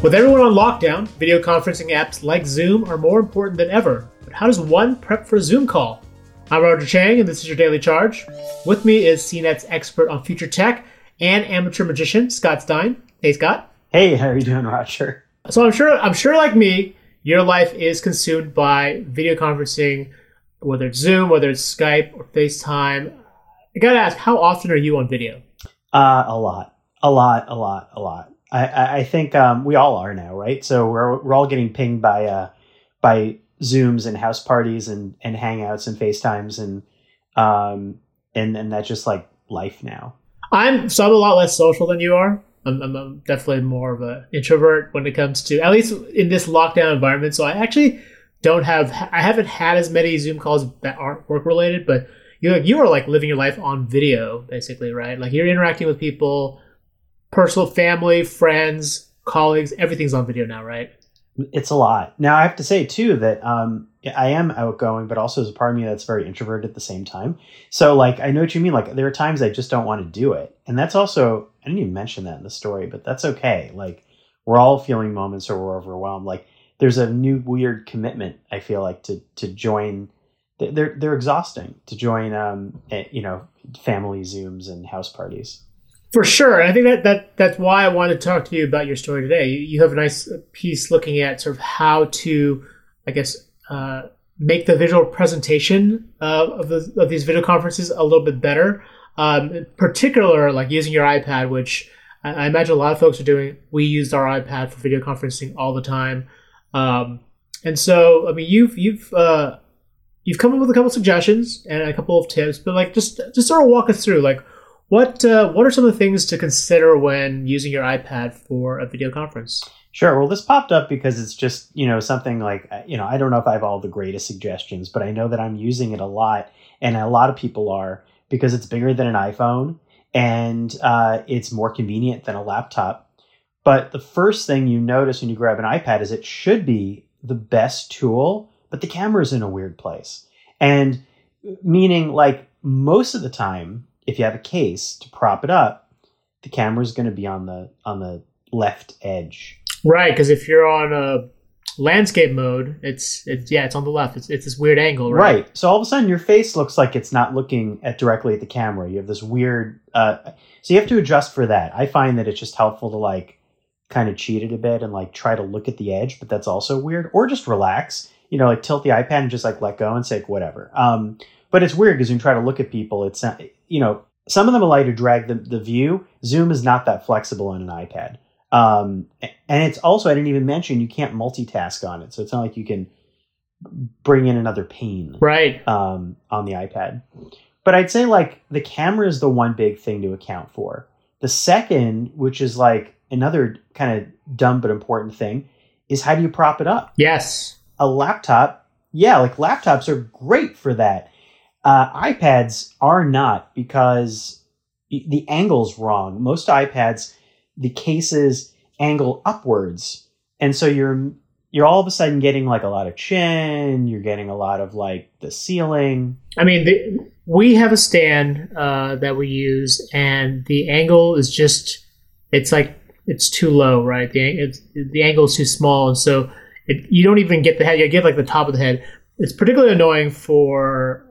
With everyone on lockdown, video conferencing apps like Zoom are more important than ever. But how does one prep for a Zoom call? I'm Roger Chang, and this is your Daily Charge. With me is CNET's expert on future tech and amateur magician, Scott Stein. Hey, Scott. Hey, how are you doing, Roger? So I'm sure like me, your life is consumed by video conferencing, whether it's Zoom, whether it's Skype or FaceTime. I got to ask, how often are you on video? A lot. I think we all are now, right? So we're all getting pinged by Zooms and house parties and Hangouts and FaceTimes and that's just like life now. I'm a lot less social than you are. I'm definitely more of an introvert when it comes to, at least in this lockdown environment. So I actually haven't had as many Zoom calls that aren't work related, but you are like living your life on video basically, right? Like you're interacting with people. Personal, family, friends, colleagues, everything's on video now, right? It's a lot. Now, I have to say, too, that I am outgoing, but also there's a part of me that's very introverted at the same time. So, like, I know what you mean. Like, there are times I just don't want to do it. And that's also, I didn't even mention that in the story, but that's okay. Like, we're all feeling moments where we're overwhelmed. Like, there's a new weird commitment, I feel like, to join. They're exhausting to join, family Zooms and house parties. For sure. And I think that's why I wanted to talk to you about your story today. You have a nice piece looking at sort of how to, I guess, make the visual presentation of these video conferences a little bit better, in particular, like using your iPad, which I imagine a lot of folks are doing. We used our iPad for video conferencing all the time. And so, I mean, you've come up with a couple of suggestions and a couple of tips, but like just sort of walk us through, like, What are some of the things to consider when using your iPad for a video conference? Sure. Well, this popped up because it's just, something like, I don't know if I have all the greatest suggestions, but I know that I'm using it a lot, and a lot of people are, because it's bigger than an iPhone and it's more convenient than a laptop. But the first thing you notice when you grab an iPad is it should be the best tool, but the camera's in a weird place. And meaning, like, most of the time, if you have a case to prop it up, the camera is going to be on the left edge. Right, because if you're on a landscape mode, it's on the left. It's this weird angle, right? Right. So all of a sudden, your face looks like it's not looking directly at the camera. You have this weird. So you have to adjust for that. I find that it's just helpful to like kind of cheat it a bit and like try to look at the edge, but that's also weird. Or just relax. Like tilt the iPad and just like let go and say whatever. But it's weird because when you try to look at people, it's not. Some of them allow you to drag the view. Zoom is not that flexible on an iPad. And it's also, I didn't even mention, you can't multitask on it. So it's not like you can bring in another pane, right? On the iPad. But I'd say like the camera is the one big thing to account for. The second, which is like another kind of dumb but important thing, is how do you prop it up? Yes. A laptop. Yeah, like laptops are great for that. iPads are not, because the angle's wrong. Most iPads, the cases angle upwards. And so you're all of a sudden getting like a lot of chin, you're getting a lot of like the ceiling. I mean, we have a stand that we use, and the angle is just, it's like, it's too low, right? The angle is too small. And so you don't even get the head, you get like the top of the head. It's particularly annoying for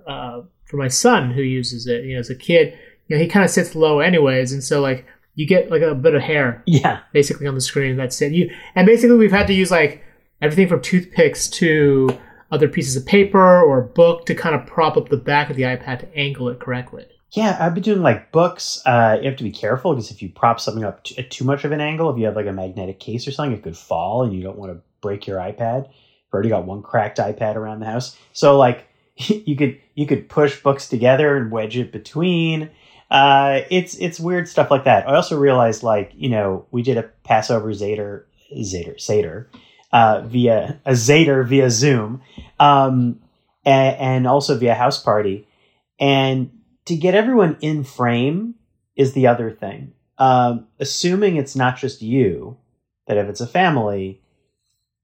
my son who uses it. As a kid, he kind of sits low anyways, and so like you get like a bit of hair, basically on the screen. That's it. And basically we've had to use like everything from toothpicks to other pieces of paper or a book to kind of prop up the back of the iPad to angle it correctly. Yeah, I've been doing like books. You have to be careful because if you prop something up at too much of an angle, if you have like a magnetic case or something, it could fall, and you don't want to break your iPad. I've already got one cracked iPad around the house. So like you could push books together and wedge it between. It's weird stuff like that. I also realized like, we did a Passover Seder via a Seder via Zoom, and also via house party. And to get everyone in frame is the other thing. Assuming it's not just you, that if it's a family,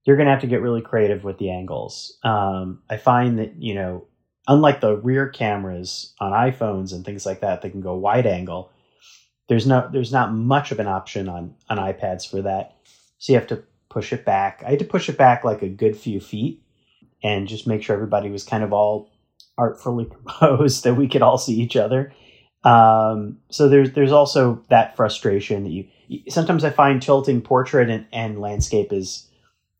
you're going to have to get really creative with the angles. I find that, unlike the rear cameras on iPhones and things like that, that can go wide angle, there's not much of an option on iPads for that. So you have to push it back. I had to push it back like a good few feet and just make sure everybody was kind of all artfully composed that we could all see each other. So there's also that frustration that you sometimes I find tilting portrait and landscape is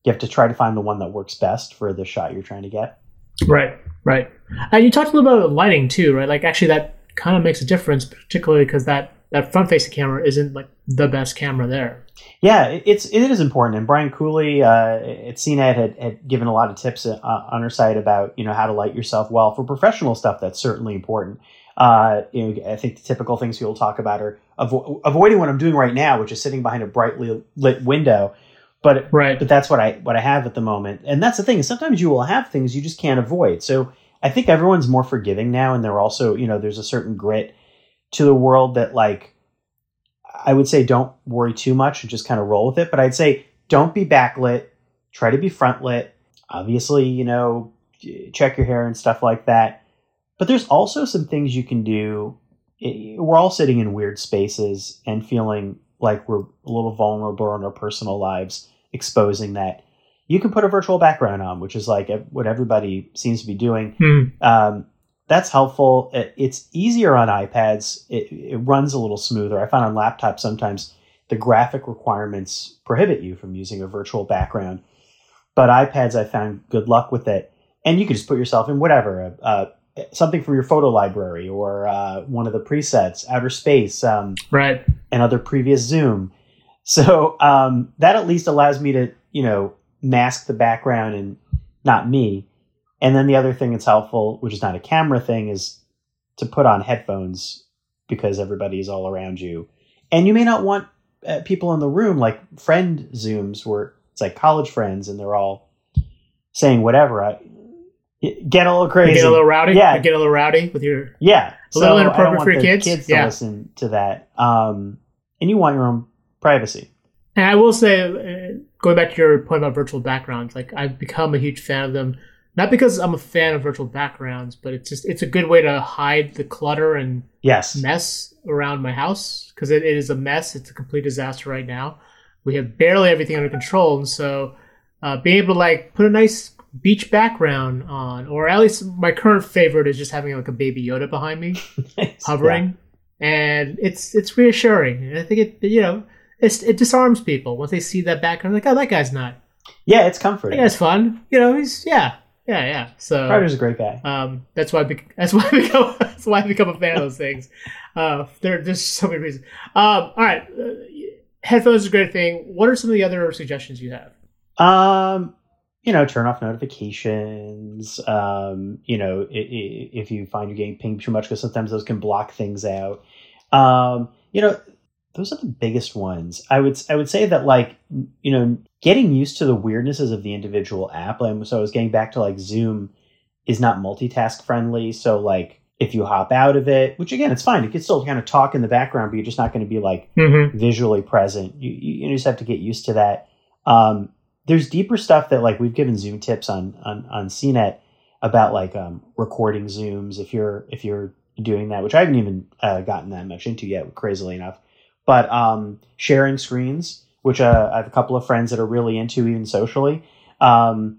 you have to try to find the one that works best for the shot you're trying to get. Right. And you talked a little bit about lighting too, right? Like actually that kind of makes a difference, particularly because that front-facing camera isn't like the best camera there. Yeah, it is important. And Brian Cooley at CNET had given a lot of tips on her site about, you know, how to light yourself well for professional stuff. That's certainly important. I think the typical things people talk about are avoiding what I'm doing right now, which is sitting behind a brightly lit window. But that's what I have at the moment. And that's the thing. Sometimes you will have things you just can't avoid. So I think everyone's more forgiving now. And they're also, you know, there's a certain grit to the world that, like, I would say don't worry too much and just kind of roll with it. But I'd say don't be backlit. Try to be front lit. Obviously, you know, check your hair and stuff like that. But there's also some things you can do. We're all sitting in weird spaces and feeling like we're a little vulnerable in our personal lives. Exposing that, you can put a virtual background on, which is like what everybody seems to be doing. That's helpful. It's easier on iPads. It runs a little smoother. I find on laptops sometimes the graphic requirements prohibit you from using a virtual background, but iPads I found good luck with it, and you can just put yourself in whatever something from your photo library or one of the presets, outer space, and other previous Zoom. So that at least allows me to, you know, mask the background and not me. And then the other thing that's helpful, which is not a camera thing, is to put on headphones because everybody's all around you. And you may not want people in the room, like friend Zooms where it's like college friends and they're all saying whatever. Get a little crazy. Get a little rowdy? Yeah. Get a little rowdy with your... Yeah. A little inappropriate for your kids. To listen to that. And you want your own privacy. And I will say, going back to your point about virtual backgrounds, like I've become a huge fan of them, not because I'm a fan of virtual backgrounds, but it's a good way to hide the clutter and mess around my house, because it is a mess. It's a complete disaster right now. We have barely everything under control, and so being able to like put a nice beach background on, or at least my current favorite is just having like a baby Yoda behind me hovering, and it's reassuring. And I think it disarms people once they see that background. Like, oh, that guy's not. Yeah, it's comforting. That guy's fun. You know, he's yeah. So Roger's a great guy. That's why I become a fan of those things. There's so many reasons. All right, headphones is a great thing. What are some of the other suggestions you have? You know, turn off notifications. You know, if you find you're getting pinged too much, because sometimes those can block things out. You know. Those are the biggest ones. I would say that, like, you know, getting used to the weirdnesses of the individual app. And so I was getting back to, like, Zoom is not multitask friendly. So, like, if you hop out of it, which again, it's fine. You can still kind of talk in the background, but you're just not going to be like visually present. You just have to get used to that. There's deeper stuff that, like, we've given Zoom tips on CNET about, like, recording Zooms if you're doing that, which I haven't even gotten that much into yet, crazily enough. But sharing screens, which I have a couple of friends that are really into, even socially, getting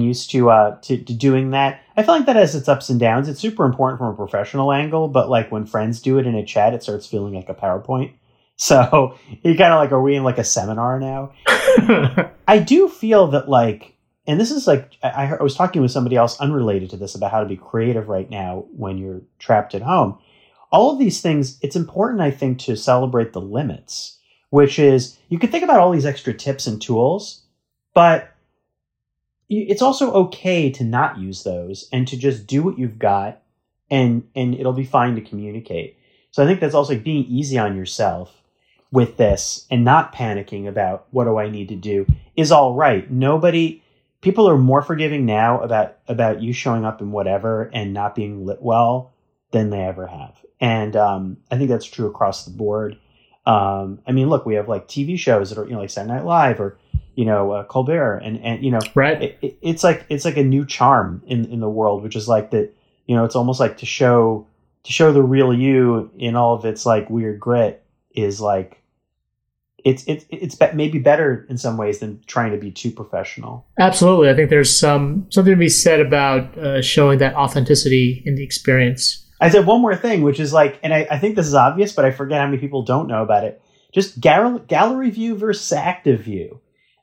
used to doing that. I feel like that has its ups and downs. It's super important from a professional angle, but, like, when friends do it in a chat, it starts feeling like a PowerPoint. So you're kind of like, are we in, like, a seminar now? I do feel that, like, and this is like, I was talking with somebody else unrelated to this about how to be creative right now when you're trapped at home. All of these things, it's important, I think, to celebrate the limits, which is you can think about all these extra tips and tools, but it's also okay to not use those and to just do what you've got, and it'll be fine to communicate. So I think that's also being easy on yourself with this and not panicking about what do I need to do is all right. People are more forgiving now about you showing up in whatever and not being lit well than they ever have. And I think that's true across the board. I mean, look, we have, like, TV shows that are, you know, like Saturday Night Live or, you know, Colbert, and you know, it's like a new charm in the world, which is like that. You know, it's almost like to show the real you in all of its, like, weird grit is like it's maybe better in some ways than trying to be too professional. Absolutely. I think there's something to be said about showing that authenticity in the experience. I said one more thing, which is like, and I think this is obvious, but I forget how many people don't know about it. Just gallery view versus active view.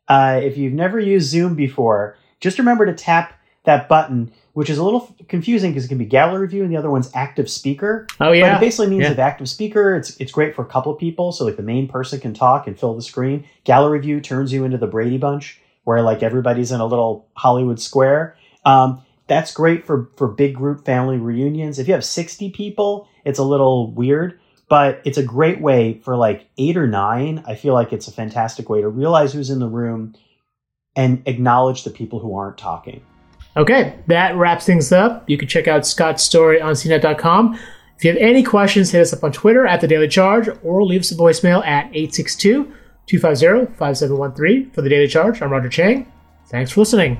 If you've never used Zoom before, just remember to tap that button, which is a little confusing because it can be gallery view and the other one's active speaker. Oh, yeah. But it basically means if active speaker, it's great for a couple of people. So like the main person can talk and fill the screen. Gallery view turns you into the Brady bunch where like everybody's in a little Hollywood square. That's great for big group family reunions. If you have 60 people, it's a little weird, but it's a great way for like 8 or 9. I feel like it's a fantastic way to realize who's in the room and acknowledge the people who aren't talking. Okay, that wraps things up. You can check out Scott's story on CNET.com. If you have any questions, hit us up on Twitter @The Daily Charge or leave us a voicemail at 862-250-5713. For The Daily Charge, I'm Roger Chang. Thanks for listening.